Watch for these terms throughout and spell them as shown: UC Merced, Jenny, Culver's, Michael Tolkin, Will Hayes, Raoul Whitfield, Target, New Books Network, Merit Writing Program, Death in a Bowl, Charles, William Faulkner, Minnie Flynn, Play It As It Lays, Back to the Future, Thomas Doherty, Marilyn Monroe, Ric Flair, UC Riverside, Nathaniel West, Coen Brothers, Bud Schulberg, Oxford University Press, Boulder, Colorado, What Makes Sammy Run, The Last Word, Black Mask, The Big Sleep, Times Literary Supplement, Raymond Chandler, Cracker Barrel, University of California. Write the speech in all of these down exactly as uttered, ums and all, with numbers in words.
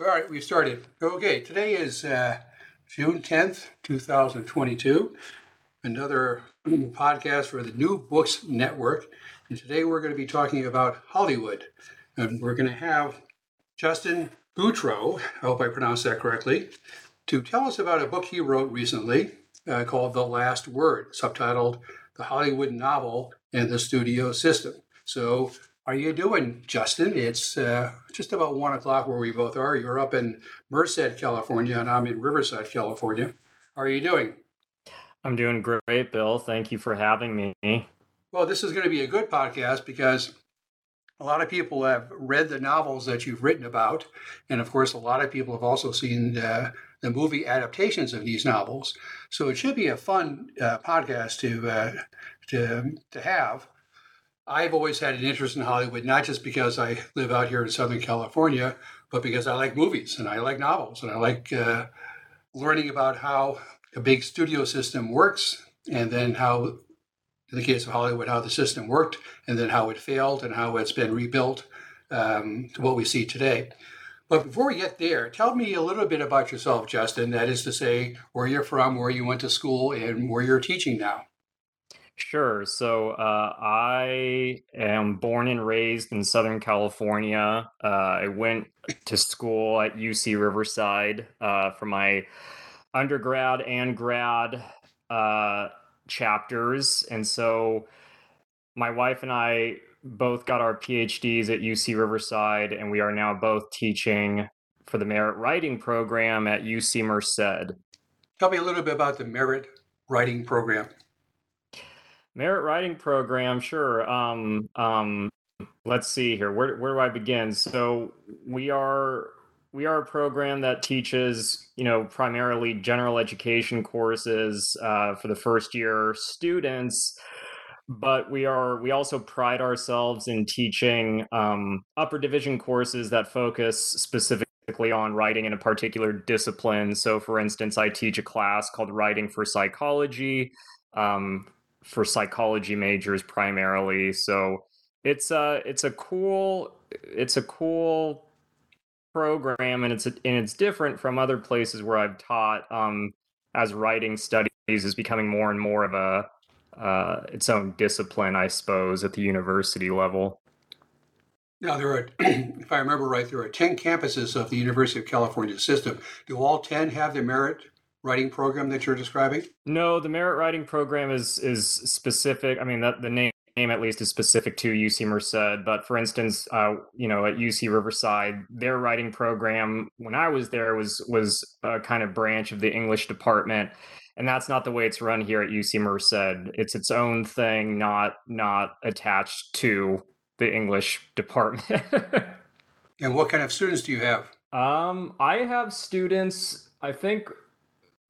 All right, we've started. Okay, today is uh, June tenth, twenty twenty-two, another podcast for the New Books Network. And today we're going to be talking about Hollywood. And we're going to have Justin Gautreaux, I hope I pronounced that correctly, to tell us about a book he wrote recently uh, called The Last Word, subtitled The Hollywood Novel and the Studio System. So, how are you doing, Justin? It's uh, just about one o'clock where we both are. You're up in Merced, California, and I'm in Riverside, California. How are you doing? I'm doing great, Bill. Thank you for having me. Well, this is going to be a good podcast because a lot of people have read the novels that you've written about. And of course, a lot of people have also seen uh, the movie adaptations of these novels. So it should be a fun uh, podcast to, uh, to, to have. I've always had an interest in Hollywood, not just because I live out here in Southern California, but because I like movies and I like novels and I like uh, learning about how a big studio system works and then how, in the case of Hollywood, how the system worked and then how it failed and how it's been rebuilt um, to what we see today. But before we get there, tell me a little bit about yourself, Justin, that is to say where you're from, where you went to school, and where you're teaching now. Sure. So uh, I am born and raised in Southern California. Uh, I went to school at U C Riverside uh, for my undergrad and grad uh, chapters. And so my wife and I both got our PhDs at U C Riverside, and we are now both teaching for the Merit Writing Program at U C Merced. Tell me a little bit about the Merit Writing Program. Merit Writing Program, sure. Um, um, let's see here. Where where do I begin? So we are we are a program that teaches, you know, primarily general education courses uh, for the first year students, but we are we also pride ourselves in teaching um, upper division courses that focus specifically on writing in a particular discipline. So, for instance, I teach a class called Writing for Psychology. Um, for psychology majors primarily. So it's a, it's a cool, it's a cool program and it's, and it's different from other places where I've taught um, as writing studies is becoming more and more of a, uh, its own discipline, I suppose, at the university level. Now there are, if I remember right, there are ten campuses of the University of California system. Do all ten have the Merit Writing Program that you're describing? No, the Merit Writing Program is is specific. I mean, that the name, name at least is specific to U C Merced. But for instance, uh, you know, at U C Riverside, their writing program when I was there was was a kind of branch of the English department, and that's not the way it's run here at U C Merced. It's its own thing, not not attached to the English department. And what kind of students do you have? Um, I have students. I think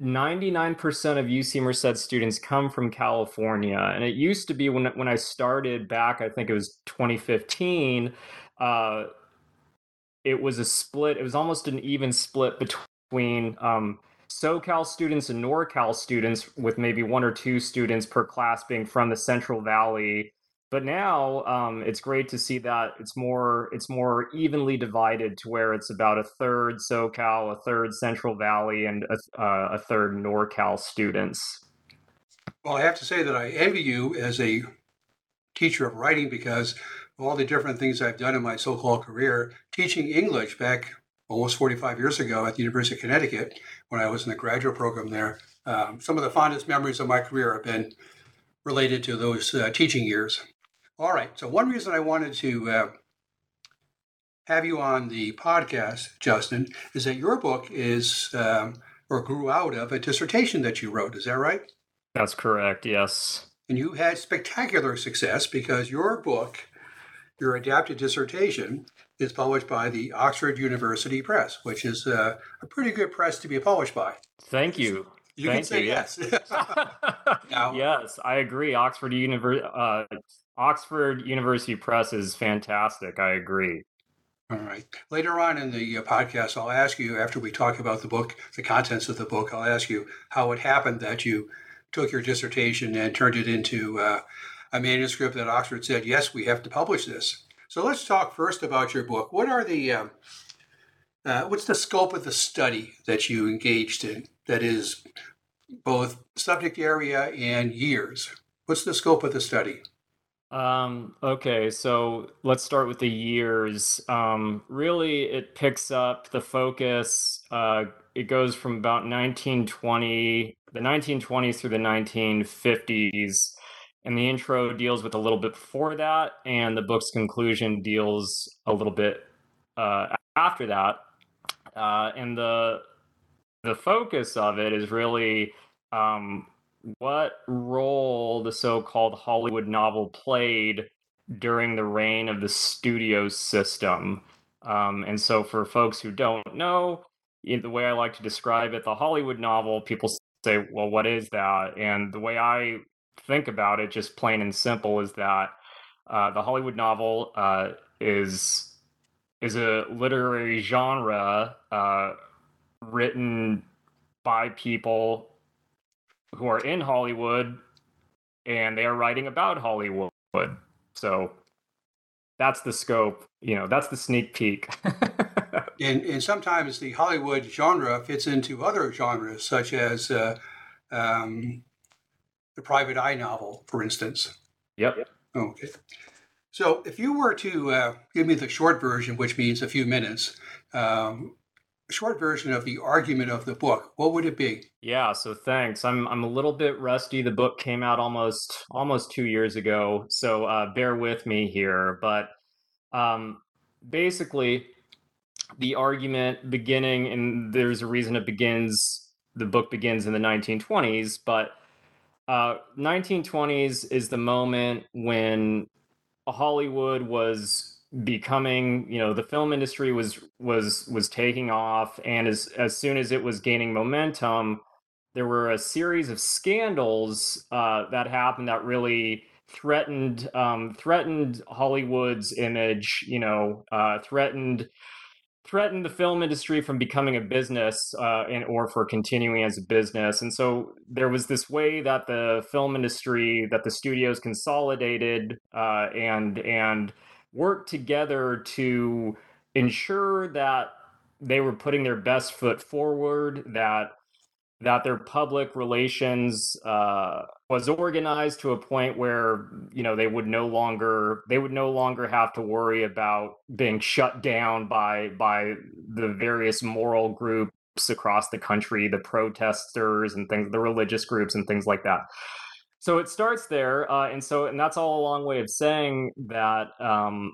ninety-nine percent of U C Merced students come from California. And it used to be when when I started back, I think it was twenty fifteen, uh, it was a split. It was almost an even split between um, SoCal students and NorCal students, with maybe one or two students per class being from the Central Valley. But now um, it's great to see that it's more it's more evenly divided, to where it's about a third SoCal, a third Central Valley, and a, uh, a third NorCal students. Well, I have to say that I envy you as a teacher of writing, because of all the different things I've done in my so-called career, teaching English back almost forty-five years ago at the University of Connecticut, when I was in the graduate program there, um, some of the fondest memories of my career have been related to those uh, teaching years. All right. So one reason I wanted to uh, have you on the podcast, Justin, is that your book is um, or grew out of a dissertation that you wrote. Is that right? That's correct. Yes. And you had spectacular success, because your book, your adapted dissertation, is published by the Oxford University Press, which is uh, a pretty good press to be published by. Thank you. You Thank can say you. yes. Now, yes, I agree. Oxford, Univers- uh, Oxford University Press is fantastic. I agree. All right. Later on in the podcast, I'll ask you, after we talk about the book, the contents of the book, I'll ask you how it happened that you took your dissertation and turned it into uh, a manuscript that Oxford said, yes, we have to publish this. So let's talk first about your book. What are the, um, uh, what's the scope of the study that you engaged in? That is both subject area and years. What's the scope of the study? Um, okay, so let's start with the years. Um, really, it picks up the focus. Uh, it goes from about nineteen twenty, the nineteen twenties through the nineteen fifties. And the intro deals with a little bit before that. And the book's conclusion deals a little bit uh, after that. Uh, and the... The focus of it is really um, what role the so-called Hollywood novel played during the reign of the studio system. Um, and so for folks who don't know, the way I like to describe it, the Hollywood novel, people say, well, what is that? And the way I think about it, just plain and simple, is that uh, the Hollywood novel uh, is, is a literary genre uh, written by people who are in Hollywood, and they are writing about Hollywood. So that's the scope, you know, that's the sneak peek. and, and sometimes the Hollywood genre fits into other genres, such as uh, um, the private eye novel, for instance. Yep. Okay. So if you were to uh, give me the short version, which means a few minutes, um, short version of the argument of the book, what would it be? Yeah, so thanks. I'm I'm a little bit rusty. The book came out almost almost two years ago, so uh, bear with me here. But um, basically, the argument beginning, and there's a reason it begins, the book begins in the nineteen twenties, but uh, nineteen twenties is the moment when Hollywood was becoming, you know, the film industry was was was taking off, and as as soon as it was gaining momentum, there were a series of scandals uh, that happened that really threatened um, threatened Hollywood's image, you know, uh, threatened threatened the film industry from becoming a business uh, and or for continuing as a business. And so there was this way that the film industry, that the studios consolidated uh, and and. work together to ensure that they were putting their best foot forward, that that their public relations uh, was organized to a point where, you know, they would no longer they would no longer have to worry about being shut down by by the various moral groups across the country, the protesters and things, the religious groups and things like that. So it starts there, uh, and so and that's all a long way of saying that um,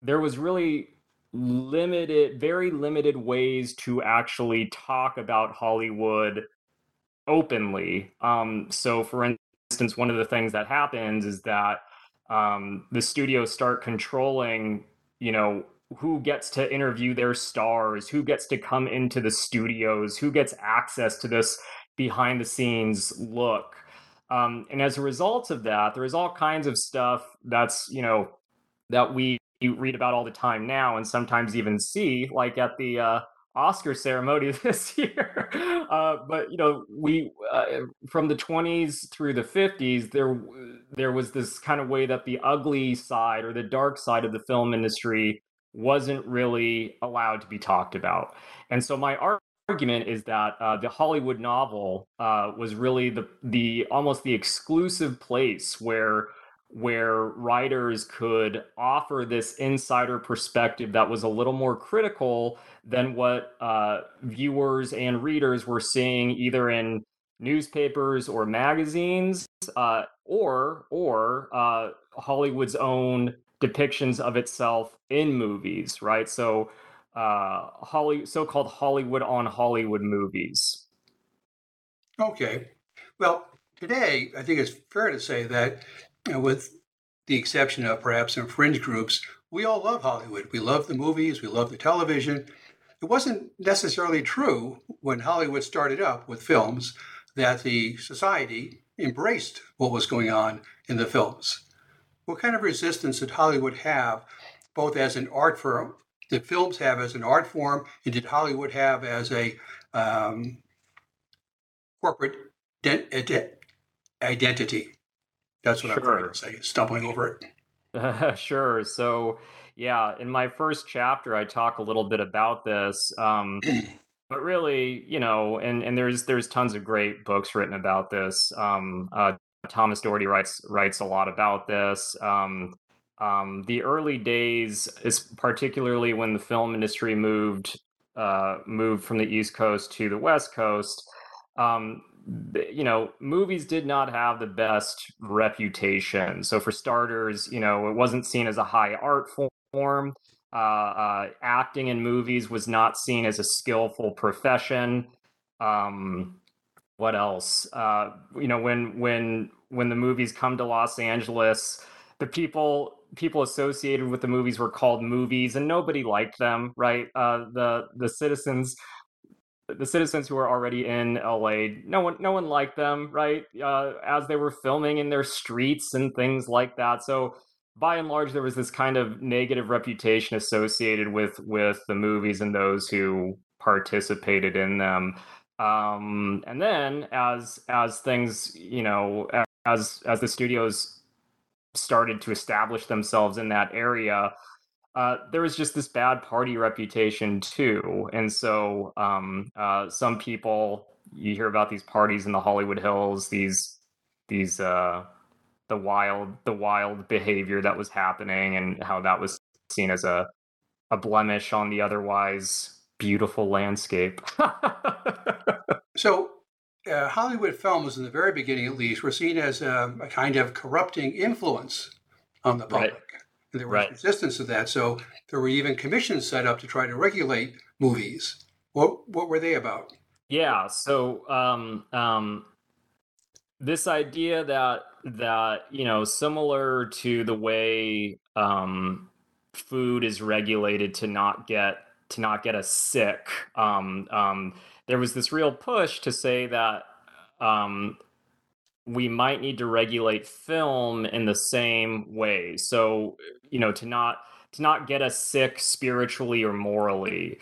there was really limited, very limited ways to actually talk about Hollywood openly. Um, so, for instance, one of the things that happens is that um, the studios start controlling, you know, who gets to interview their stars, who gets to come into the studios, who gets access to this behind-the-scenes look. Um, and as a result of that, there is all kinds of stuff that's, you know, that we you read about all the time now, and sometimes even see, like at the uh, Oscar ceremony this year. Uh, but, you know, we uh, from the twenties through the fifties, there there was this kind of way that the ugly side or the dark side of the film industry wasn't really allowed to be talked about. And so my art argument is that uh, the Hollywood novel uh, was really the the almost the exclusive place where where writers could offer this insider perspective that was a little more critical than what uh, viewers and readers were seeing either in newspapers or magazines, uh, or or uh, Hollywood's own depictions of itself in movies, right? So. Uh, Holly, so-called Hollywood on Hollywood movies. Okay. Well, today, I think it's fair to say that, you know, with the exception of perhaps some fringe groups, we all love Hollywood. We love the movies. We love the television. It wasn't necessarily true when Hollywood started up with films that the society embraced what was going on in the films. What kind of resistance did Hollywood have, both as an art firm, did films have as an art form, and did Hollywood have as a um, corporate de- identity? That's what sure. I'm trying to say, stumbling over it. Uh, sure. So, yeah, in my first chapter, I talk a little bit about this. Um, but really, you know, and, and there's there's tons of great books written about this. Um, uh, Thomas Doherty writes writes a lot about this. Um, Um, the early days, is particularly when the film industry moved uh, moved from the East Coast to the West Coast, um, you know, movies did not have the best reputation. So for starters, you know, it wasn't seen as a high art form. Uh, uh, acting in movies was not seen as a skillful profession. Um, what else? Uh, you know, when when when the movies come to Los Angeles, the people people associated with the movies were called movies, and nobody liked them, right? Uh, the the citizens, the citizens who were already in L A, no one no one liked them, right? Uh, as they were filming in their streets and things like that. So by and large, there was this kind of negative reputation associated with with the movies and those who participated in them. Um, and then as as things, you know, as as the studios started to establish themselves in that area, uh, there was just this bad party reputation too. And so um, uh, some people, you hear about these parties in the Hollywood Hills, these, these, uh, the wild, the wild behavior that was happening and how that was seen as a, a blemish on the otherwise beautiful landscape. So, Uh, Hollywood films, in the very beginning at least, were seen as a, a kind of corrupting influence on the public. Right. And there was right. resistance to that. So there were even commissions set up to try to regulate movies. What what were they about? Yeah. So um, um, this idea that that you know, similar to the way um, food is regulated to not get to not get us sick. Um, um, There was this real push to say that um, we might need to regulate film in the same way. So, you know, to not to not get us sick spiritually or morally.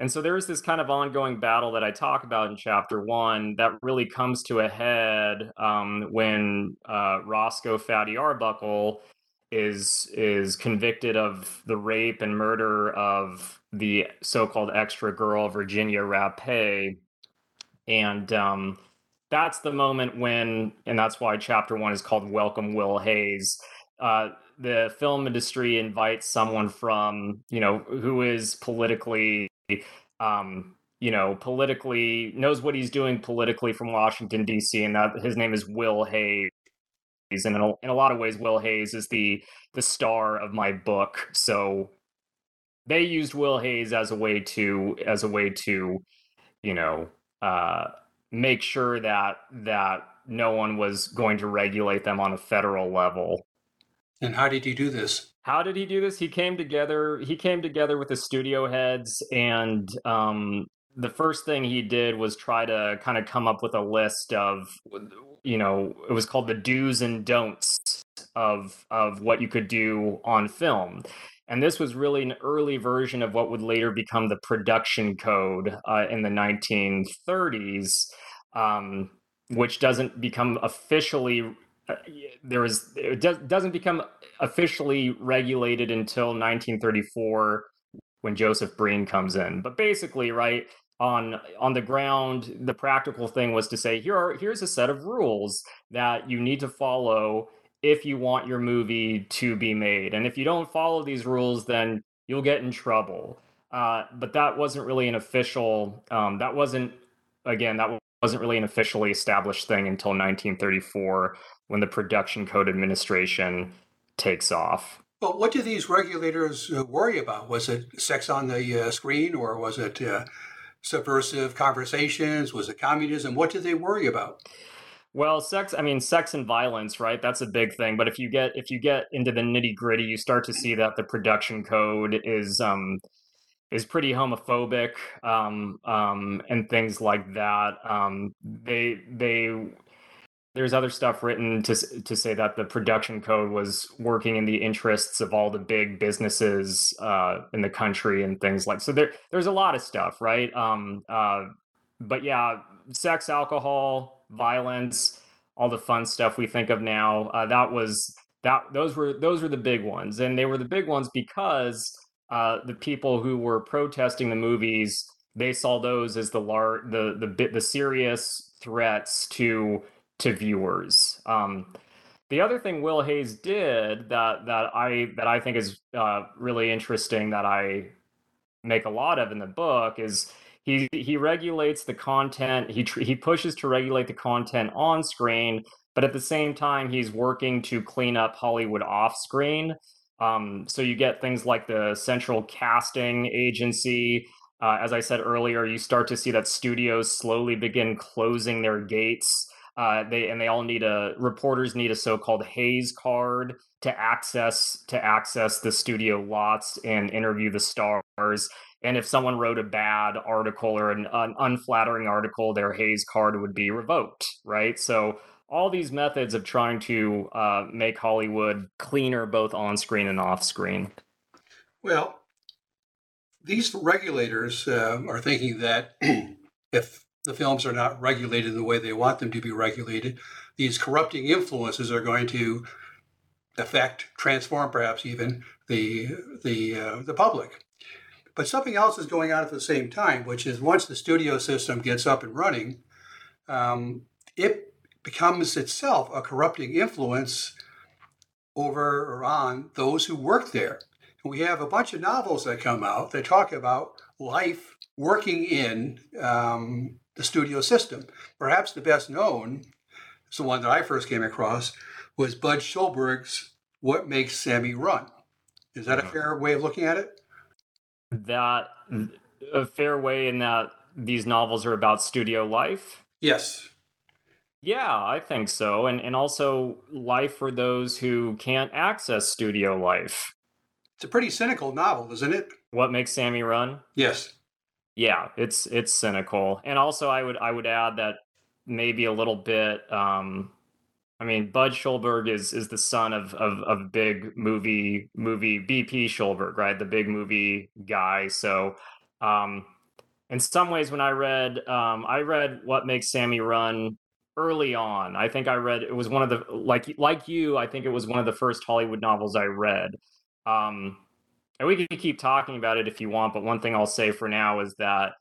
And so there is this kind of ongoing battle that I talk about in chapter one that really comes to a head um, when uh, Roscoe Fatty Arbuckle is is convicted of the rape and murder of the so-called extra girl, Virginia Rappé. And um, that's the moment when, and that's why chapter one is called Welcome, Will Hayes. Uh, the film industry invites someone from, you know, who is politically, um, you know, politically, knows what he's doing politically from Washington, D C, and that his name is Will Hayes. And in a, in a lot of ways, Will Hayes is the the star of my book. So they used Will Hayes as a way to as a way to, you know, uh, make sure that that no one was going to regulate them on a federal level. And how did he do this? How did he do this? He came together. He came together with the studio heads, and um, the first thing he did was try to kind of come up with a list of, you know, it was called the do's and don'ts of of what you could do on film. And this was really an early version of what would later become the Production Code uh, in the nineteen thirties, um, which doesn't become officially uh, there is it does, doesn't become officially regulated until nineteen thirty-four when Joseph Breen comes in. But basically, right on on the ground, the practical thing was to say, here are here's a set of rules that you need to follow if you want your movie to be made. And if you don't follow these rules, then you'll get in trouble. Uh, but that wasn't really an official, um, that wasn't, again, that wasn't really an officially established thing until nineteen thirty-four when the Production Code Administration takes off. Well, what did these regulators uh, worry about? Was it sex on the uh, screen, or was it uh, subversive conversations? Was it communism? What did they worry about? Well, sex, I mean, sex and violence, right? That's a big thing. But if you get if you get into the nitty gritty, you start to see that the Production Code is um, is pretty homophobic um, um, and things like that. Um, they they there's other stuff written to to say that the Production Code was working in the interests of all the big businesses uh, in the country and things like so. There there's a lot of stuff, right? Um, uh, but yeah, sex, alcohol, violence, all the fun stuff we think of now. Uh, that was that. Those were those were the big ones, and they were the big ones because uh, the people who were protesting the movies, they saw those as the lar- the the bit the serious threats to to viewers. Um, the other thing Will Hayes did that that I that I think is uh, really interesting, that I make a lot of in the book, is He he regulates the content. He tr- he pushes to regulate the content on screen, but at the same time, he's working to clean up Hollywood off screen. Um, so you get things like the Central Casting Agency. Uh, as I said earlier, you start to see that studios slowly begin closing their gates. Uh, they and they all need a reporters need a so-called Hayes card to access to access the studio lots and interview the stars. And if someone wrote a bad article or an, an unflattering article, their Hayes card would be revoked, right? So all these methods of trying to uh, make Hollywood cleaner, both on screen and off screen. Well, these regulators uh, are thinking that if the films are not regulated the way they want them to be regulated, these corrupting influences are going to affect, transform perhaps even, the, the, uh, the public. But something else is going on at the same time, which is once the studio system gets up and running, um, it becomes itself a corrupting influence over or on those who work there. And we have a bunch of novels that come out that talk about life working in um, the studio system. Perhaps the best known, it's the one that I first came across, was Bud Schulberg's What Makes Sammy Run. Is that a fair way of looking at it? That a fair way in that these novels are about studio life? Yes. Yeah, I think so. And and also life for those who can't access studio life. It's a pretty cynical novel, isn't it? What Makes Sammy Run? Yes. Yeah, it's it's cynical. And also I would I would add that maybe a little bit um I mean, Bud Schulberg is is the son of of, of big movie movie B P Schulberg, right? The big movie guy. So, um, in some ways, when I read um, I read What Makes Sammy Run early on. I think I read it was one of the like like you. I think it was one of the first Hollywood novels I read. Um, and we can keep talking about it if you want. But one thing I'll say for now is that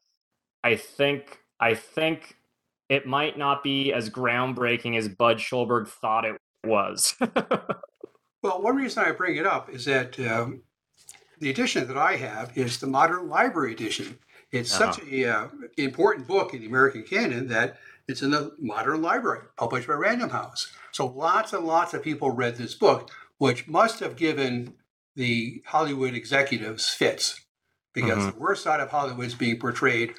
I think I think. it might not be as groundbreaking as Bud Schulberg thought it was. Well, one reason I bring it up is that um, the edition that I have is the Modern Library edition. It's uh-huh. such an uh, important book in the American canon that it's in the Modern Library, published by Random House. So lots and lots of people read this book, which must have given the Hollywood executives fits, because mm-hmm. the worst side of Hollywood is being portrayed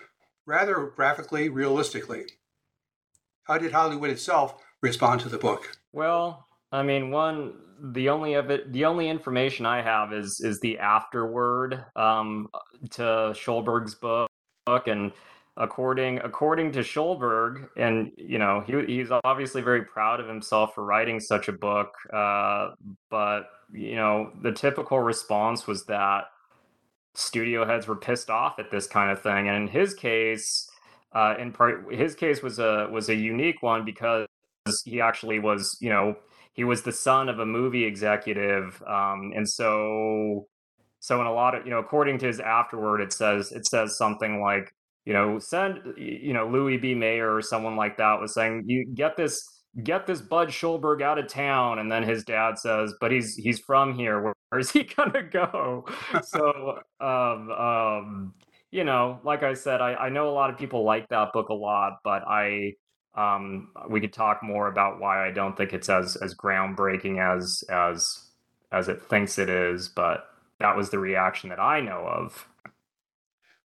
rather graphically, realistically. How did Hollywood itself respond to the book? Well, I mean, one the only of it, the only information I have is is the afterword um, to Schulberg's book, and according according to Schulberg, and you know, he he's obviously very proud of himself for writing such a book, uh, but you know, the typical response was that studio heads were pissed off at this kind of thing. And in his case, uh, in part, his case was a was a unique one because he actually was, you know, he was the son of a movie executive, um, and so so in a lot of, you know, according to his afterward, it says it says something like, you know, send, you know, Louis B. Mayer or someone like that was saying, you get this. Get this Bud Schulberg out of town, and then his dad says, "But he's he's from here. Where, where is he gonna go?" So, um, um, you know, like I said, I, I know a lot of people like that book a lot, but I um, we could talk more about why I don't think it's as as groundbreaking as as as it thinks it is. But that was the reaction that I know of.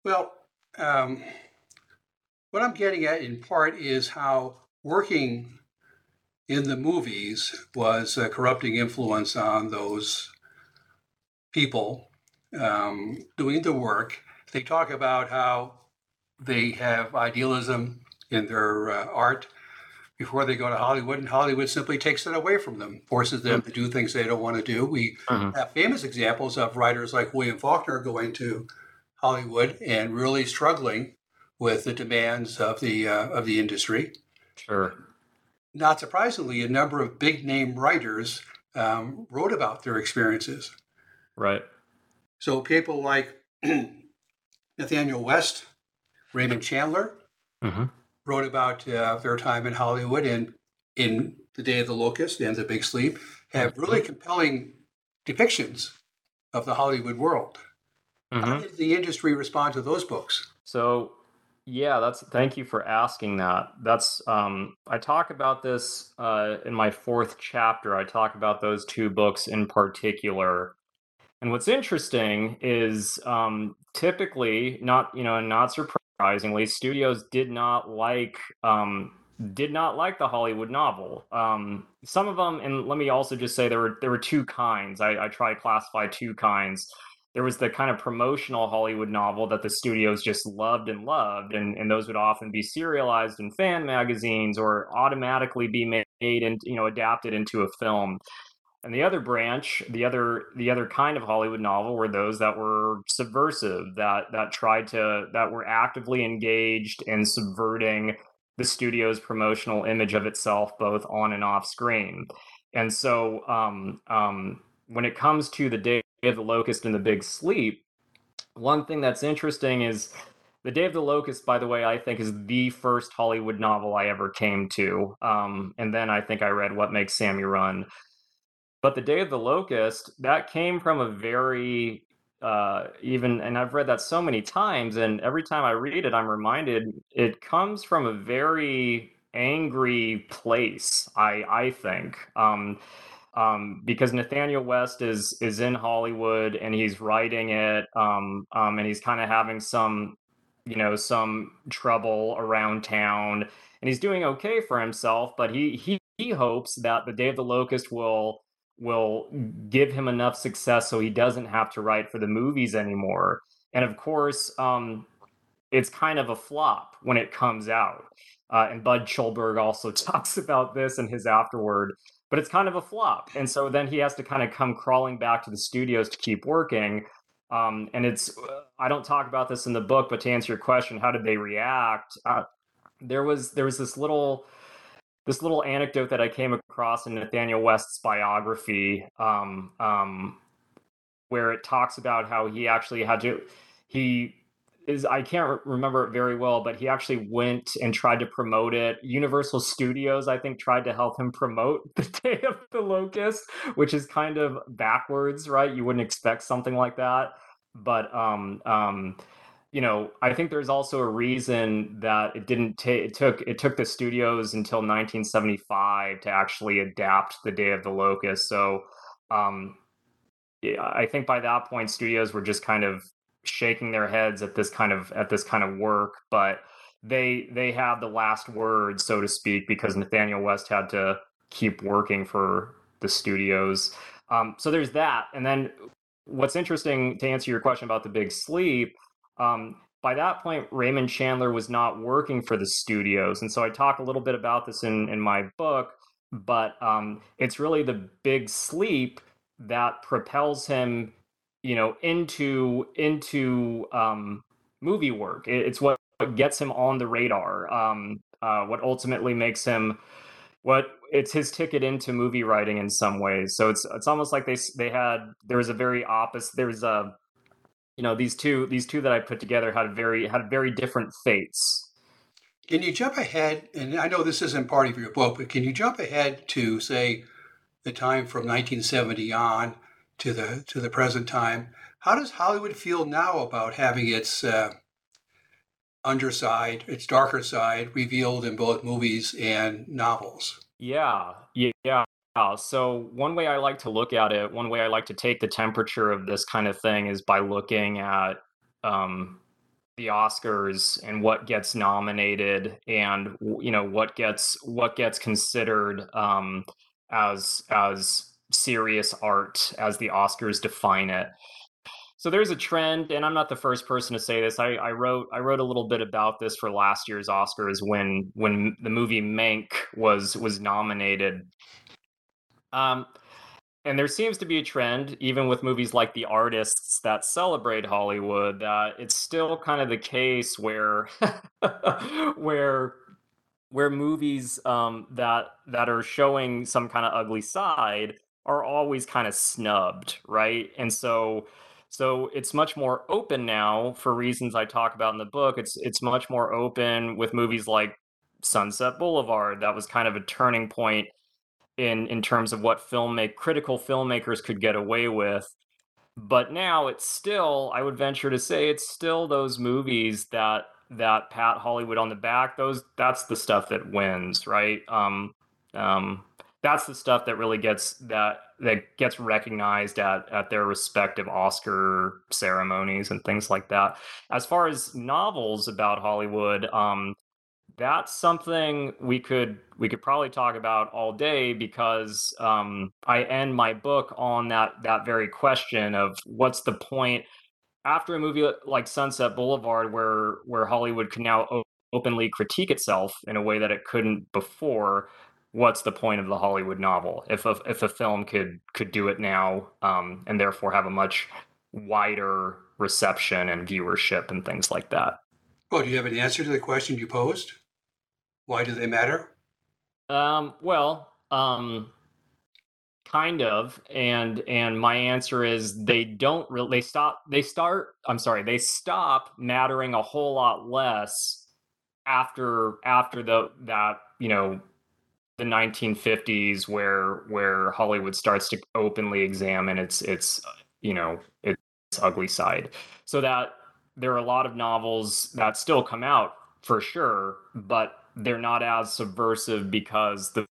Well, um, what I'm getting at in part is how working in the movies was a corrupting influence on those people um, doing the work. They talk about how they have idealism in their uh, art before they go to Hollywood, and Hollywood simply takes it away from them, forces them mm-hmm. to do things they don't want to do. We mm-hmm. have famous examples of writers like William Faulkner going to Hollywood and really struggling with the demands of the uh, of the industry. Sure. Not surprisingly, a number of big-name writers um, wrote about their experiences. Right. So people like Nathaniel West, Raymond Chandler, mm-hmm. wrote about uh, their time in Hollywood and in The Day of the Locust and The Big Sleep, have really compelling depictions of the Hollywood world. Mm-hmm. How did the industry respond to those books? So... Yeah, that's. Thank you for asking that. That's. Um, I talk about this uh, in my fourth chapter. I talk about those two books in particular, and what's interesting is um, typically not, you know, and not surprisingly, studios did not like um, did not like the Hollywood novel. Um, some of them, and let me also just say there were there were two kinds. I, I try to classify two kinds. There was the kind of promotional Hollywood novel that the studios just loved and loved, and, and those would often be serialized in fan magazines or automatically be made and, you know, adapted into a film. And the other branch, the other the other kind of Hollywood novel were those that were subversive, that that tried to that were actively engaged in subverting the studio's promotional image of itself, both on and off screen. And so um, um, when it comes to the day. of the Locust and the Big Sleep, one thing that's interesting is The Day of the Locust, by the way, I think is the first Hollywood novel I ever came to. Um, and then I think I read What Makes Sammy Run. But The Day of the Locust, that came from a very, uh, even, and I've read that so many times, and every time I read it, I'm reminded it comes from a very angry place, I, I think. Um, Um, because Nathaniel West is is in Hollywood and he's writing it, um, um, and he's kind of having some, you know, some trouble around town, and he's doing okay for himself, but he he, he hopes that The Day of the Locust will will give him enough success so he doesn't have to write for the movies anymore. And of course, um, it's kind of a flop when it comes out. Uh, and Bud Schulberg also talks about this in his afterword. But it's kind of a flop. And so then he has to kind of come crawling back to the studios to keep working. Um, and it's, I don't talk about this in the book, but to answer your question, how did they react? Uh, there was there was this little this little anecdote that I came across in Nathaniel West's biography um, um, where it talks about how he actually had to, he is, I can't remember it very well, but he actually went and tried to promote it. Universal Studios, I think, tried to help him promote The Day of the Locust, which is kind of backwards, right? You wouldn't expect something like that. But, um, um, you know, I think there's also a reason that it didn't take, it took, it took the studios until nineteen seventy-five to actually adapt The Day of the Locust. So um, yeah, I think by that point, studios were just kind of shaking their heads at this kind of at this kind of work, but they they have the last word, so to speak, because Nathaniel West had to keep working for the studios. Um, so there's that. And then what's interesting, to answer your question about The Big Sleep, um, by that point, Raymond Chandler was not working for the studios. And so I talk a little bit about this in, in my book, but um, it's really The Big Sleep that propels him, you know, into into um, movie work. It, it's what gets him on the radar. Um, uh, what ultimately makes him what it's his ticket into movie writing in some ways. So it's it's almost like they they had there was a very opposite. There was a you know these two these two that I put together had very had very different fates. Can you jump ahead, and I know this isn't part of your book, but can you jump ahead to, say, the time from nineteen seventy on to the to the present time? How does Hollywood feel now about having its uh, underside, its darker side, revealed in both movies and novels? Yeah, yeah. So one way I like to look at it, one way I like to take the temperature of this kind of thing is by looking at um, the Oscars and what gets nominated, and you know what gets what gets considered um, as as serious art as the Oscars define it. So there's a trend, and I'm not the first person to say this. I, I wrote I wrote a little bit about this for last year's Oscars when when the movie Mank was was nominated. Um, And there seems to be a trend, even with movies like The Artists that celebrate Hollywood, that uh, it's still kind of the case where, where, where movies um, that that are showing some kind of ugly side are always kind of snubbed, right? And so, so it's much more open now for reasons I talk about in the book. It's it's much more open with movies like Sunset Boulevard. That was kind of a turning point in in terms of what filmmake critical filmmakers could get away with. But now it's still, I would venture to say, it's still those movies that that pat Hollywood on the back. Those that's the stuff that wins, right? Um, um, that's the stuff that really gets that that gets recognized at at their respective Oscar ceremonies and things like that. As far as novels about Hollywood, um, that's something we could we could probably talk about all day, because um, I end my book on that that very question of what's the point after a movie like Sunset Boulevard, where where Hollywood can now op- openly critique itself in a way that it couldn't before. What's the point of the Hollywood novel if a, if a film could could do it now um, and therefore have a much wider reception and viewership and things like that? Well, do you have an answer to the question you posed? Why do they matter? Um, well, um, kind of, and and my answer is they don't really. They stop. They start. I'm sorry. They stop mattering a whole lot less after after the that you know the nineteen fifties, where where Hollywood starts to openly examine its its you know its ugly side, so that. There are a lot of novels that still come out for sure, but they're not as subversive because the,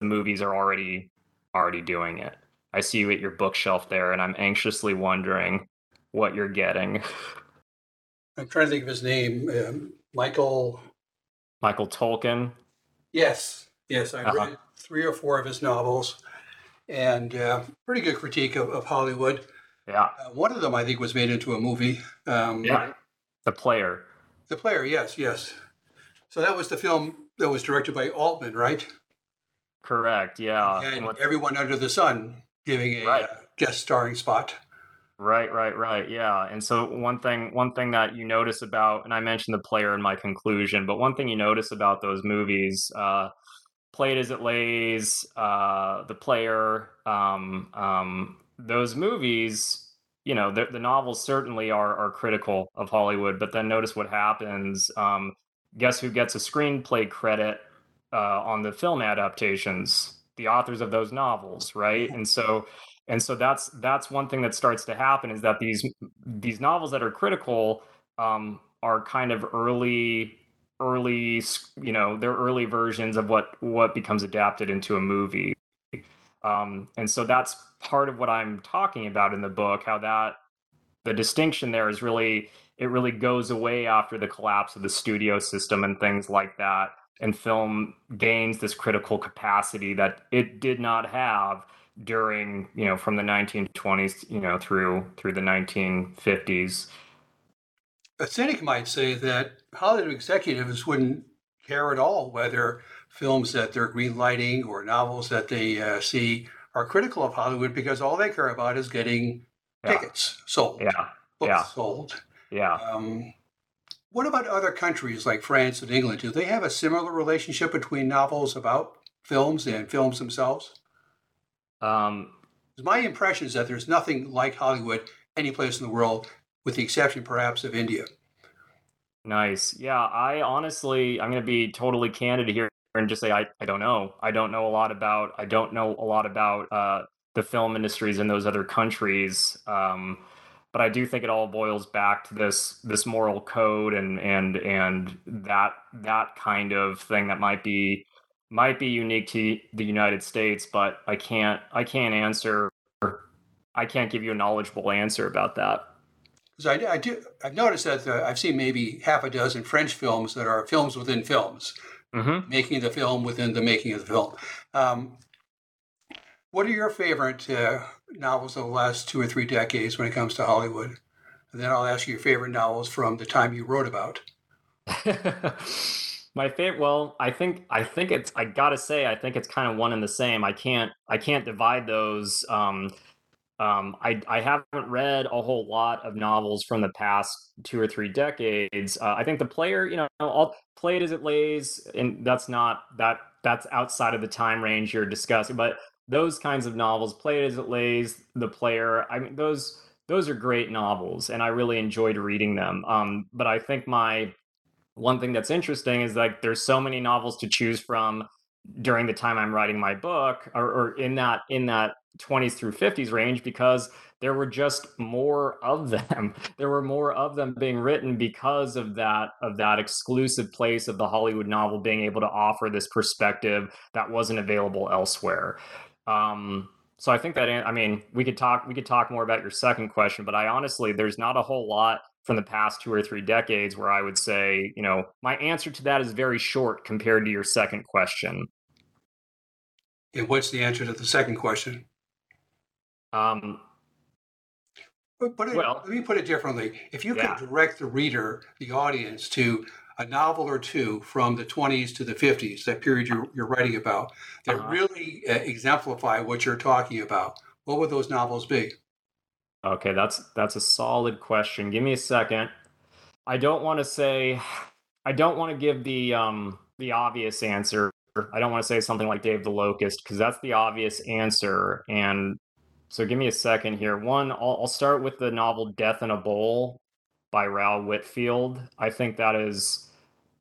the movies are already already doing it. I see you at your bookshelf there, and I'm anxiously wondering what you're getting. I'm trying to think of his name, um, Michael. Michael Tolkin. Yes, yes, I've uh-huh. read three or four of his novels, and uh, pretty good critique of, of Hollywood. Yeah, uh, one of them I think was made into a movie. Um, yeah, The Player. The Player, yes, yes. So that was the film that was directed by Altman, right? Correct. Yeah, and, and with, everyone under the sun giving a right. uh, guest starring spot. Right, right, right. Yeah, and so one thing, one thing that you notice about, and I mentioned The Player in my conclusion, but one thing you notice about those movies, uh, Play It As It Lays, uh, The Player. Um, um, Those movies, you know, the, the novels certainly are are critical of Hollywood, but then notice what happens. Um, guess who gets a screenplay credit uh, on the film adaptations? The authors of those novels, right? And so, and so that's that's one thing that starts to happen is that these these novels that are critical um, are kind of early early, you know, they're early versions of what what becomes adapted into a movie. Um, and so that's part of what I'm talking about in the book, how that the distinction there is really, it really goes away after the collapse of the studio system and things like that. And film gains this critical capacity that it did not have during, you know, from the nineteen twenties, you know, through through the nineteen fifties. A cynic might say that Hollywood executives wouldn't care at all whether films that they're greenlighting or novels that they uh, see are critical of Hollywood because all they care about is getting yeah. tickets sold, yeah. books yeah. sold. Yeah. Um, what about other countries like France and England? Do they have a similar relationship between novels about films and films themselves? Um, my impression is that there's nothing like Hollywood any place in the world, with the exception perhaps of India. Nice. Yeah, I honestly, I'm going to be totally candid here and just say I, I don't know. I don't know a lot about, I don't know a lot about uh, the film industries in those other countries. Um, but I do think it all boils back to this this moral code and and and that that kind of thing that might be might be unique to the United States, but I can't I can't answer I can't give you a knowledgeable answer about that. So I, I do. I've noticed that the, I've seen maybe half a dozen French films that are films within films, mm-hmm. making the film within the making of the film. Um, what are your favorite uh, novels of the last two or three decades when it comes to Hollywood? And then I'll ask you your favorite novels from the time you wrote about. My favorite. Well, I think I think it's. I gotta say, I think it's kind of one and the same. I can't. I can't divide those. Um, Um, I, I haven't read a whole lot of novels from the past two or three decades. Uh, I think The Player, you know, I'll Play It As It Lays, and that's not that that's outside of the time range you're discussing. But those kinds of novels, Play It As It Lays, The Player, I mean, those those are great novels, and I really enjoyed reading them. Um, but I think my one thing that's interesting is like there's so many novels to choose from during the time I'm writing my book, or, or in that in that. twenties through fifties range, because there were just more of them. There were more of them being written because of that of that exclusive place of the Hollywood novel being able to offer this perspective that wasn't available elsewhere. Um, so I think that I mean we could talk we could talk more about your second question, but I honestly there's not a whole lot from the past two or three decades where I would say, you know, my answer to that is very short compared to your second question. And what's the answer to the second question? Um, but, but it, well, let me put it differently. If you yeah. could direct the reader, the audience, to a novel or two from the twenties to the fifties, that period you're, you're writing about, that uh-huh. really uh, exemplify what you're talking about, what would those novels be? Okay, that's that's a solid question. Give me a second. I don't want to say, I don't want to give the um, the obvious answer. I don't want to say something like Day of the Locust, because that's the obvious answer. And so give me a second here. One, I'll, I'll start with the novel Death in a Bowl by Raoul Whitfield. I think that is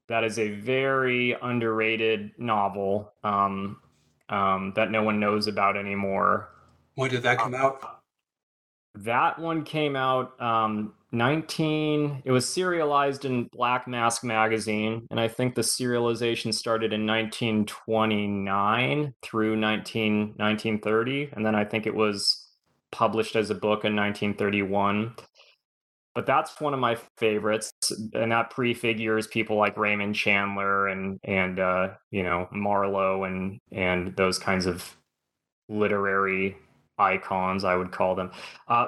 that is a very underrated novel um, um, that no one knows about anymore. When did that come um, out? That one came out um, nineteen It was serialized in Black Mask magazine, and I think the serialization started in nineteen twenty-nine through nineteen thirty, and then I think it was published as a book in nineteen thirty-one. But that's one of my favorites, and that prefigures people like Raymond Chandler and and uh, you know Marlowe and and those kinds of literary icons, I would call them. Uh,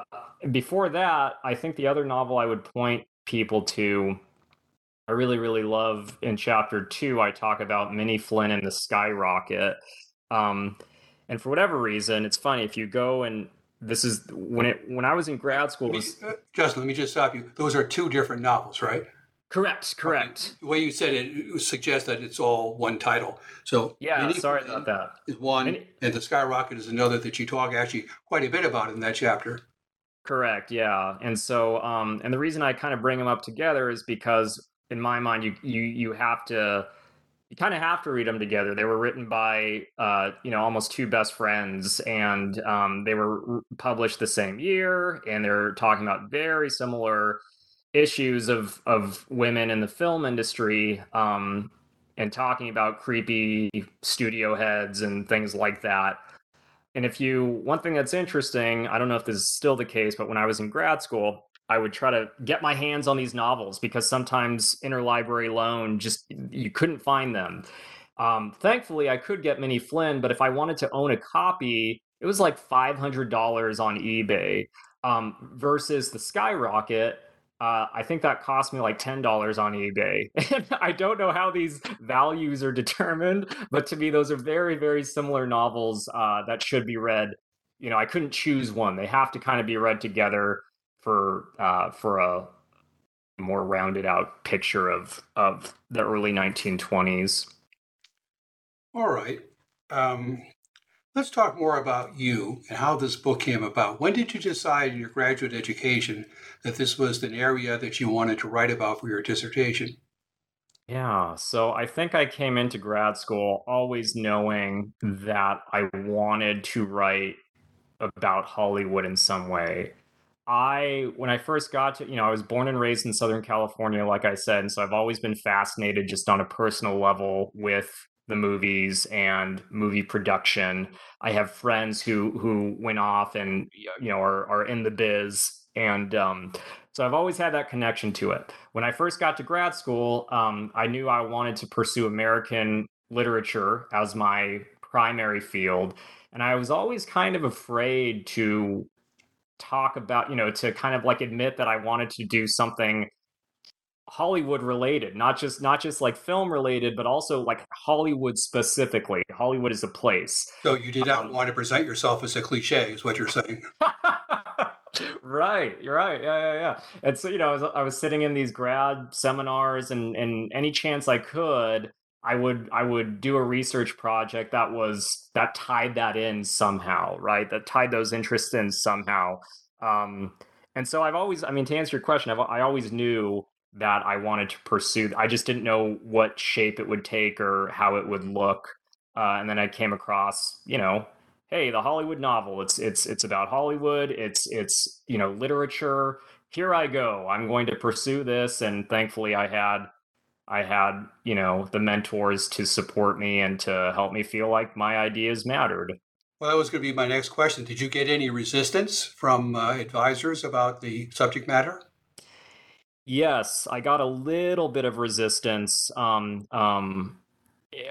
before that, I think the other novel I would point people to, I really, really love in chapter two, I talk about Minnie Flynn and The Skyrocket. Um, and for whatever reason, it's funny, if you go and this is when it, when I was in grad school. Let me, was, uh, Justin, let me just stop you. Those are two different novels, right? Correct. Correct. The way you said it, it suggests that it's all one title. So yeah, Minnie sorry about that. Is one, Minnie, and The Skyrocket is another that you talk actually quite a bit about in that chapter. Correct. Yeah, and so um, and the reason I kind of bring them up together is because in my mind, you you you have to you kind of have to read them together. They were written by uh, you know almost two best friends, and um, they were published the same year, and they're talking about very similar issues of of women in the film industry um and talking about creepy studio heads and things like that. And if you one thing that's interesting, I don't know if this is still the case, but when I was in grad school, I would try to get my hands on these novels because sometimes interlibrary loan just you couldn't find them. Um thankfully I could get Minnie Flynn, but if I wanted to own a copy, it was like five hundred dollars on eBay um versus The Skyrocket. Uh, I think that cost me like ten dollars on eBay. And I don't know how these values are determined, but to me, those are very, very similar novels uh, that should be read. You know, I couldn't choose one. They have to kind of be read together for uh, for a more rounded out picture of, of the early nineteen twenties. All right. Um, let's talk more about you and how this book came about. When did you decide in your graduate education that this was an area that you wanted to write about for your dissertation? Yeah, so I think I came into grad school always knowing that I wanted to write about Hollywood in some way. I, when I first got to, you know, I was born and raised in Southern California, like I said, and so I've always been fascinated just on a personal level with the movies and movie production. I have friends who who went off and, you know, are are in the biz. And um, so I've always had that connection to it. When I first got to grad school, um, I knew I wanted to pursue American literature as my primary field. And I was always kind of afraid to talk about, you know, to kind of like admit that I wanted to do something Hollywood related, not just not just like film related, but also like Hollywood specifically. Hollywood is a place. So you did not um, want to present yourself as a cliche, is what you're saying. Right. You're right. Yeah, yeah, yeah. And so, you know, I was, I was sitting in these grad seminars and, and any chance I could, I would I would do a research project that was that tied that in somehow. Right. That tied those interests in somehow. Um, and so I've always I mean, to answer your question, I've, I always knew that I wanted to pursue. I just didn't know what shape it would take or how it would look. Uh, and then I came across, you know, hey, the Hollywood novel, it's it's it's about Hollywood, it's it's, you know, literature. Here I go. I'm going to pursue this. And thankfully I had I had, you know, the mentors to support me and to help me feel like my ideas mattered. Well, that was going to be my next question. Did you get any resistance from uh, advisors about the subject matter? Yes, I got a little bit of resistance. Um, um,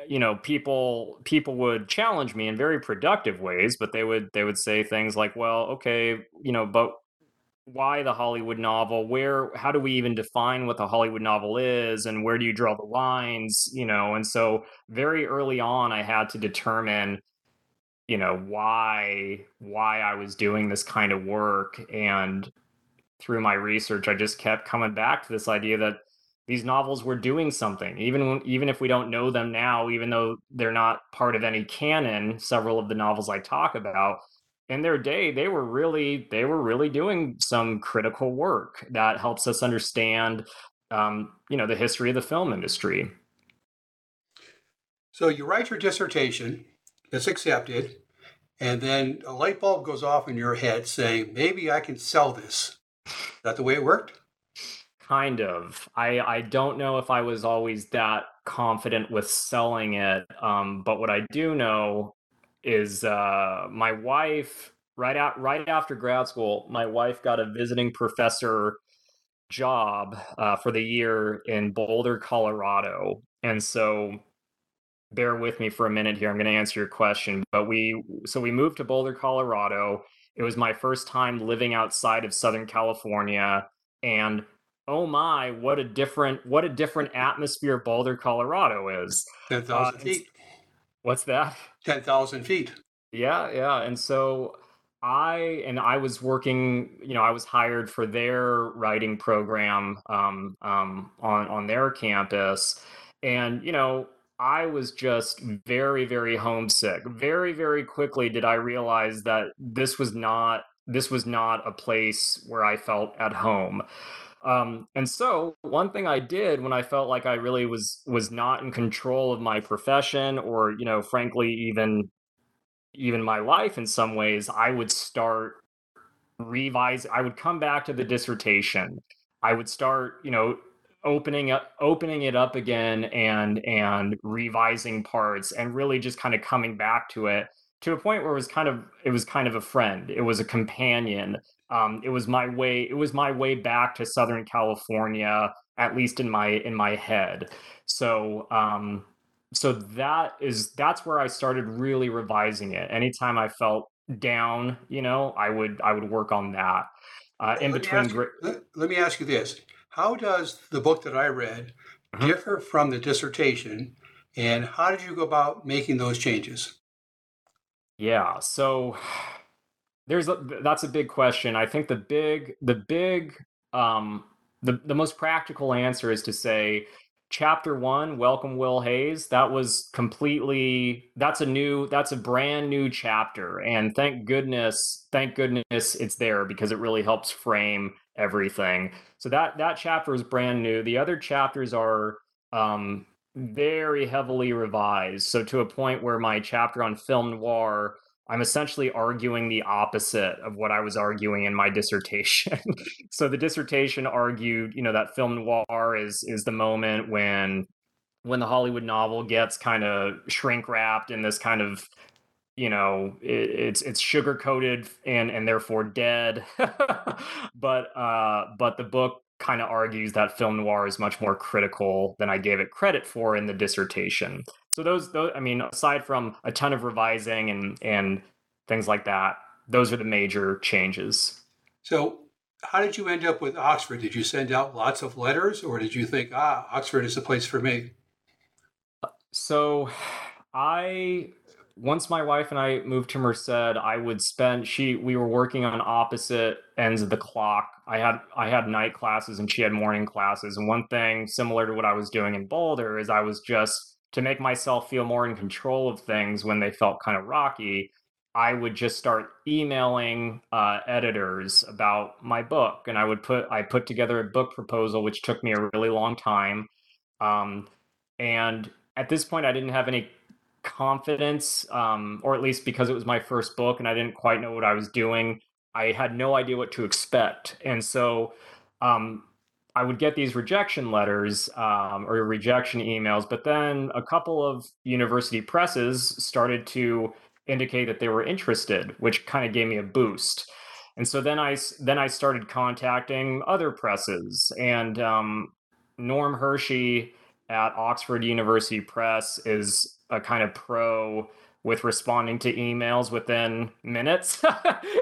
you know, people people would challenge me in very productive ways, but they would they would say things like, "Well, okay, you know, but why the Hollywood novel? Where? How do we even define what the Hollywood novel is, and where do you draw the lines?" You know, and so very early on, I had to determine, you know, why why I was doing this kind of work. And through my research, I just kept coming back to this idea that these novels were doing something, even even if we don't know them now, even though they're not part of any canon. Several of the novels I talk about in their day, they were really they were really doing some critical work that helps us understand, um, you know, the history of the film industry. So you write your dissertation, it's accepted, and then a light bulb goes off in your head saying, "Maybe I can sell this." Is that the way it worked? Kind of. I, I don't know if I was always that confident with selling it. Um, but what I do know is uh, my wife, right out, right after grad school, my wife got a visiting professor job uh, for the year in Boulder, Colorado. And so bear with me for a minute here. I'm going to answer your question. But we, so we moved to Boulder, Colorado. It was my first time living outside of Southern California, and oh my, what a different, what a different atmosphere Boulder, Colorado is. ten thousand uh, feet. What's that? ten thousand feet. Yeah, yeah. And so I, and I was working, you know, I was hired for their writing program um, um, on, on their campus. And, you know, I was just very, very homesick. Very, very quickly did I realize that this was not, this was not a place where I felt at home. Um, and so one thing I did when I felt like I really was was not in control of my profession or, you know, frankly, even even my life in some ways, I would start revising. I would come back to the dissertation. I would start, you know, opening up, opening it up again and and revising parts and really just kind of coming back to it to a point where it was kind of it was kind of a friend. It was a companion. Um, it was my way. It was my way back to Southern California, at least in my in my head. So, um, so that is that's where I started really revising it. Anytime I felt down, you know, I would I would work on that. uh, in let between. Me ask, gra- let, let me ask you this. How does the book that I read uh-huh. differ from the dissertation, and how did you go about making those changes? Yeah, so there's a, that's a big question. I think the big, the big, um, the, the most practical answer is to say, chapter one, Welcome Will Hayes, that was completely, that's a new, that's a brand new chapter. And thank goodness, thank goodness it's there, because it really helps frame everything. So that, that chapter is brand new. The other chapters are, um, very heavily revised. So to a point where my chapter on film noir, I'm essentially arguing the opposite of what I was arguing in my dissertation. So the dissertation argued, you know, that film noir is is the moment when when the Hollywood novel gets kind of shrink wrapped in this kind of, you know, it, it's it's sugar coated and and therefore dead. But uh, but the book kind of argues that film noir is much more critical than I gave it credit for in the dissertation. So those, those, I mean, aside from a ton of revising and and things like that, those are the major changes. So how did you end up with Oxford? Did you send out lots of letters, or did you think, ah, Oxford is the place for me? So I, once my wife and I moved to Merced, I would spend, she, we were working on opposite ends of the clock. I had, I had night classes and she had morning classes. And one thing similar to what I was doing in Boulder is I was just, to make myself feel more in control of things when they felt kind of rocky, I would just start emailing uh, editors about my book. And I would put, I put together a book proposal, which took me a really long time. Um, and at this point I didn't have any confidence, um, or at least because it was my first book and I didn't quite know what I was doing, I had no idea what to expect. And so um, I would get these rejection letters um, or rejection emails, but then a couple of university presses started to indicate that they were interested, which kind of gave me a boost. And so then I, then I started contacting other presses, and um, Norm Hershey at Oxford University Press is a kind of pro with responding to emails within minutes.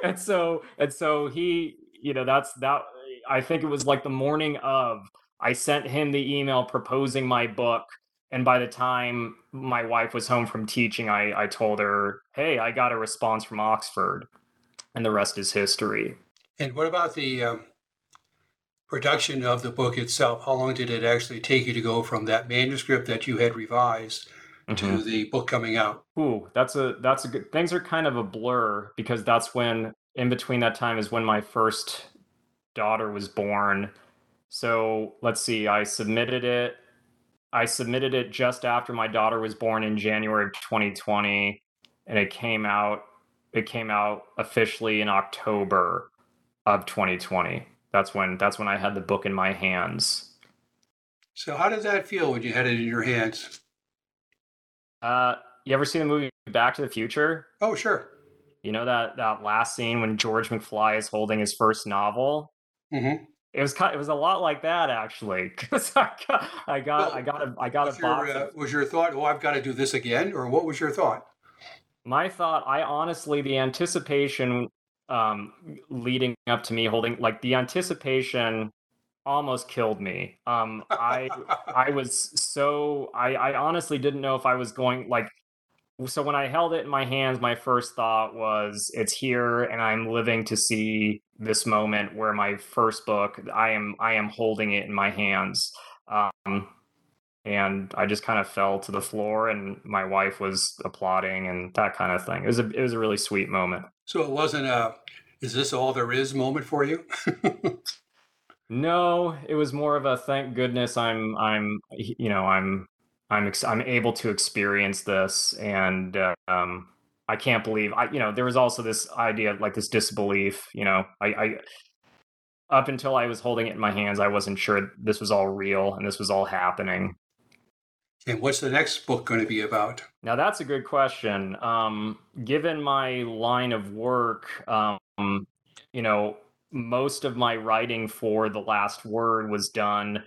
And so, and so he, you know, that's that, I think it was like the morning of, I sent him the email proposing my book. And by the time my wife was home from teaching, I, I told her, hey, I got a response from Oxford, and the rest is history. And what about the um, production of the book itself? How long did it actually take you to go from that manuscript that you had revised to mm-hmm. the book coming out? Ooh, that's a that's a good. Things are kind of a blur, because that's when, in between that time is when my first daughter was born. So let's see, I submitted it. I submitted it just after my daughter was born in January of twenty twenty, and it came out. It came out officially in October of twenty twenty. That's when that's when I had the book in my hands. So how did that feel when you had it in your hands? Uh, you ever seen the movie Back to the Future? Oh, sure. You know that, that last scene when George McFly is holding his first novel? Mm-hmm. It was it was a lot like that, actually. Because I got I got well, I got a I got a box. Your, uh, was your thought, oh, I've got to do this again, or what was your thought? My thought, I honestly, the anticipation um, leading up to me holding, like the anticipation almost killed me. Um, I I was so I, I honestly didn't know if I was going, like, so when I held it in my hands, my first thought was, it's here, and I'm living to see this moment where my first book, I am I am holding it in my hands, um, and I just kind of fell to the floor, and my wife was applauding and that kind of thing. It was a it was a really sweet moment. So it wasn't a "is this all there is" moment for you? No, it was more of a thank goodness I'm I'm you know I'm I'm ex- I'm able to experience this, and uh, um I can't believe I you know there was also this idea of, like, this disbelief, you know I, I up until I was holding it in my hands, I wasn't sure this was all real and this was all happening. And what's the next book going to be about? Now that's a good question. Um, given my line of work, um, you know. Most of my writing for The Last Word was done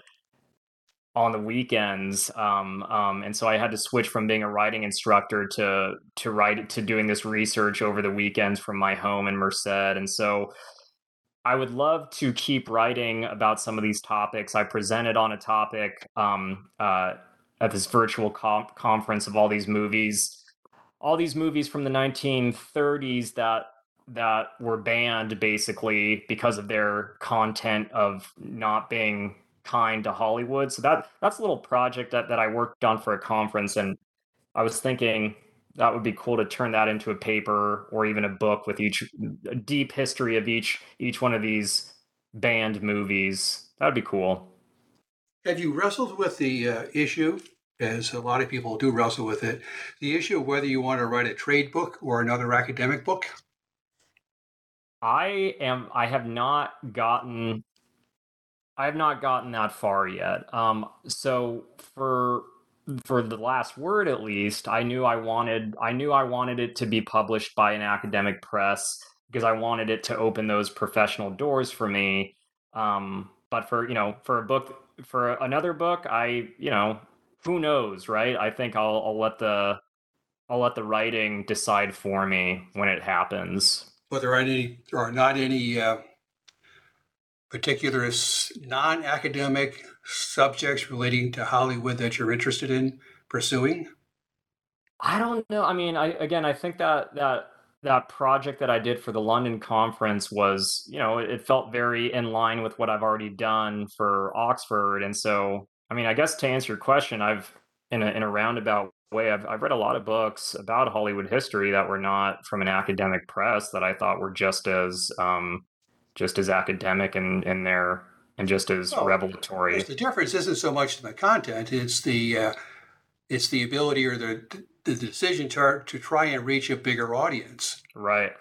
on the weekends. Um, um, and so I had to switch from being a writing instructor to to write to doing this research over the weekends from my home in Merced. And so I would love to keep writing about some of these topics. I presented on a topic um, uh, at this virtual comp- conference of all these movies, all these movies from the nineteen thirties that that were banned basically because of their content of not being kind to Hollywood. So that that's a little project that, that I worked on for a conference, and I was thinking that would be cool to turn that into a paper or even a book with each a deep history of each each one of these banned movies. That'd be cool. Have you wrestled with the uh, issue, as a lot of people do wrestle with it, the issue of whether you want to write a trade book or another academic book? I am. I have not gotten. I have not gotten that far yet. Um, so for. For The Last Word, at least, I knew I wanted I knew I wanted it to be published by an academic press because I wanted it to open those professional doors for me. Um, but for, you know, for a book, for another book, I, you know, who knows, right? I think I'll, I'll let the I'll let the writing decide for me when it happens. But there are any there are not any uh, particular non-academic subjects relating to Hollywood that you're interested in pursuing? I don't know. I mean, I again, I think that that that project that I did for the London conference was, you know, it felt very in line with what I've already done for Oxford. And so, I mean, I guess to answer your question, I've in a in a roundabout way, I've I've read a lot of books about Hollywood history that were not from an academic press that I thought were just as um, just as academic in in their and just as oh, revelatory. The difference isn't so much the content, it's the uh, it's the ability or the the decision to, to try and reach a bigger audience. Right.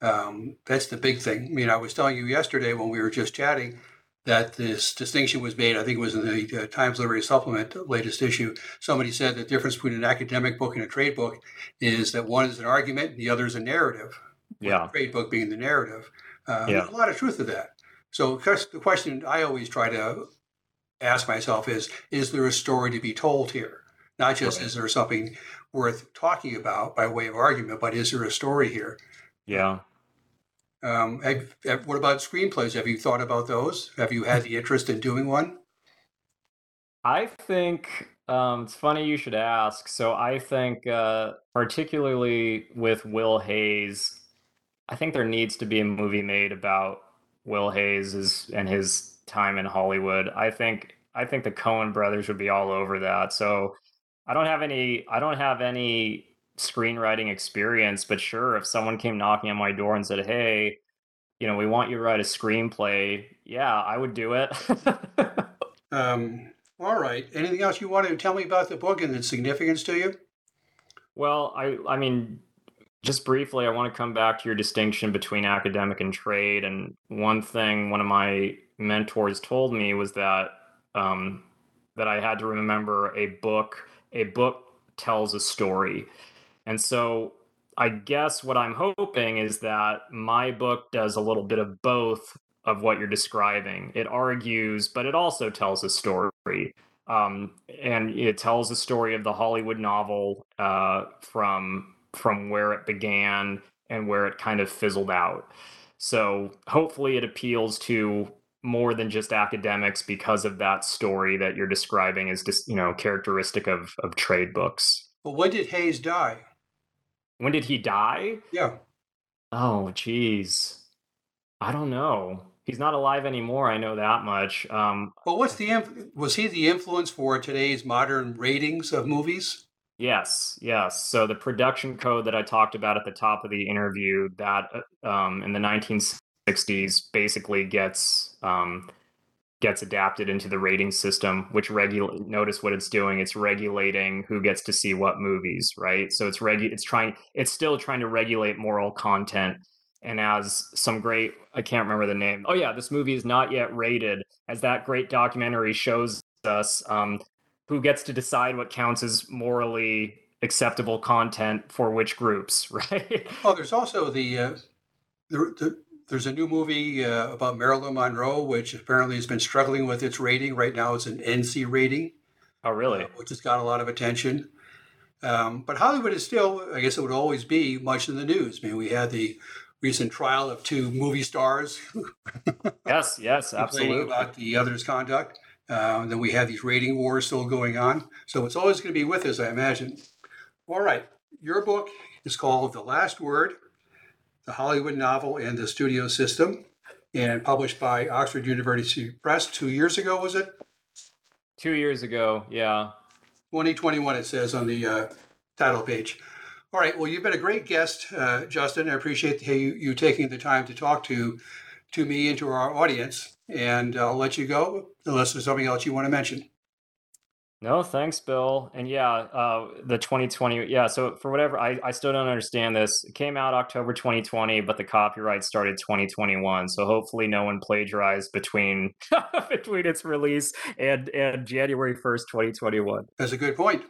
Um, that's the big thing. I mean, I was telling you yesterday when we were just chatting that this distinction was made, I think it was in the uh, Times Literary Supplement latest issue, somebody said the difference between an academic book and a trade book is that one is an argument and the other is a narrative. Yeah. The trade book being the narrative. Um, yeah. There's a lot of truth to that. So the question I always try to ask myself is, is there a story to be told here? Not just right. Is there something worth talking about by way of argument, but is there a story here? Yeah. Um, have, have, what about screenplays? Have you thought about those? Have you had the interest in doing one? I think um, it's funny you should ask. So I think uh, particularly with Will Hayes, I think there needs to be a movie made about Will Hayes is, and his time in Hollywood. I think I think the Coen brothers would be all over that. So I don't have any I don't have any screenwriting experience, but sure, if someone came knocking on my door and said, "Hey, you know, we want you to write a screenplay," yeah, I would do it. um, all right. Anything else you want to tell me about the book and its significance to you? Well, I I mean. Just briefly, I want to come back to your distinction between academic and trade. And one thing one of my mentors told me was that um, that I had to remember a book. A book tells a story. And so I guess what I'm hoping is that my book does a little bit of both of what you're describing. It argues, but it also tells a story. Um, and it tells the story of the Hollywood novel uh, from... from where it began and where it kind of fizzled out. So hopefully it appeals to more than just academics because of that story that you're describing is just, you know, characteristic of, of trade books. Well, when did Hayes die? When did he die? Yeah. Oh, geez. I don't know. He's not alive anymore. I know that much. Um, well, what's the, was he the influence for today's modern ratings of movies? Yes, yes. So the production code that I talked about at the top of the interview, that um, in the nineteen sixties basically gets um, gets adapted into the rating system, which regulate. Notice what it's doing. It's regulating who gets to see what movies, right? So it's regu- It's trying. It's still trying to regulate moral content. And as some great, I can't remember the name. Oh yeah, this movie is not yet rated. As that great documentary shows us. Um, who gets to decide what counts as morally acceptable content for which groups, right? Oh, there's also the, uh, the, the there's a new movie uh, about Marilyn Monroe, which apparently has been struggling with its rating. Right now it's an N C rating. Oh, really? Uh, which has got a lot of attention. Um, but Hollywood is still, I guess it would always be, much in the news. I mean, we had the recent trial of two movie stars. yes, yes, absolutely. About the other's conduct. Uh, then we have these rating wars still going on. So it's always going to be with us, I imagine. All right. Your book is called The Last Word, The Hollywood Novel and the Studio System, and published by Oxford University Press two years ago, was it? Two years ago, yeah. twenty twenty-one, it says on the uh, title page. All right. Well, you've been a great guest, uh, Justin. I appreciate the, you, you taking the time to talk to to me and to our audience. And I'll let you go unless there's something else you want to mention. No, thanks, Bill. And yeah, uh, the twenty twenty. Yeah. So for whatever, I, I still don't understand this. It came out October twenty twenty, but the copyright started twenty twenty-one. So hopefully no one plagiarized between between its release and, and January first, twenty twenty-one. That's a good point.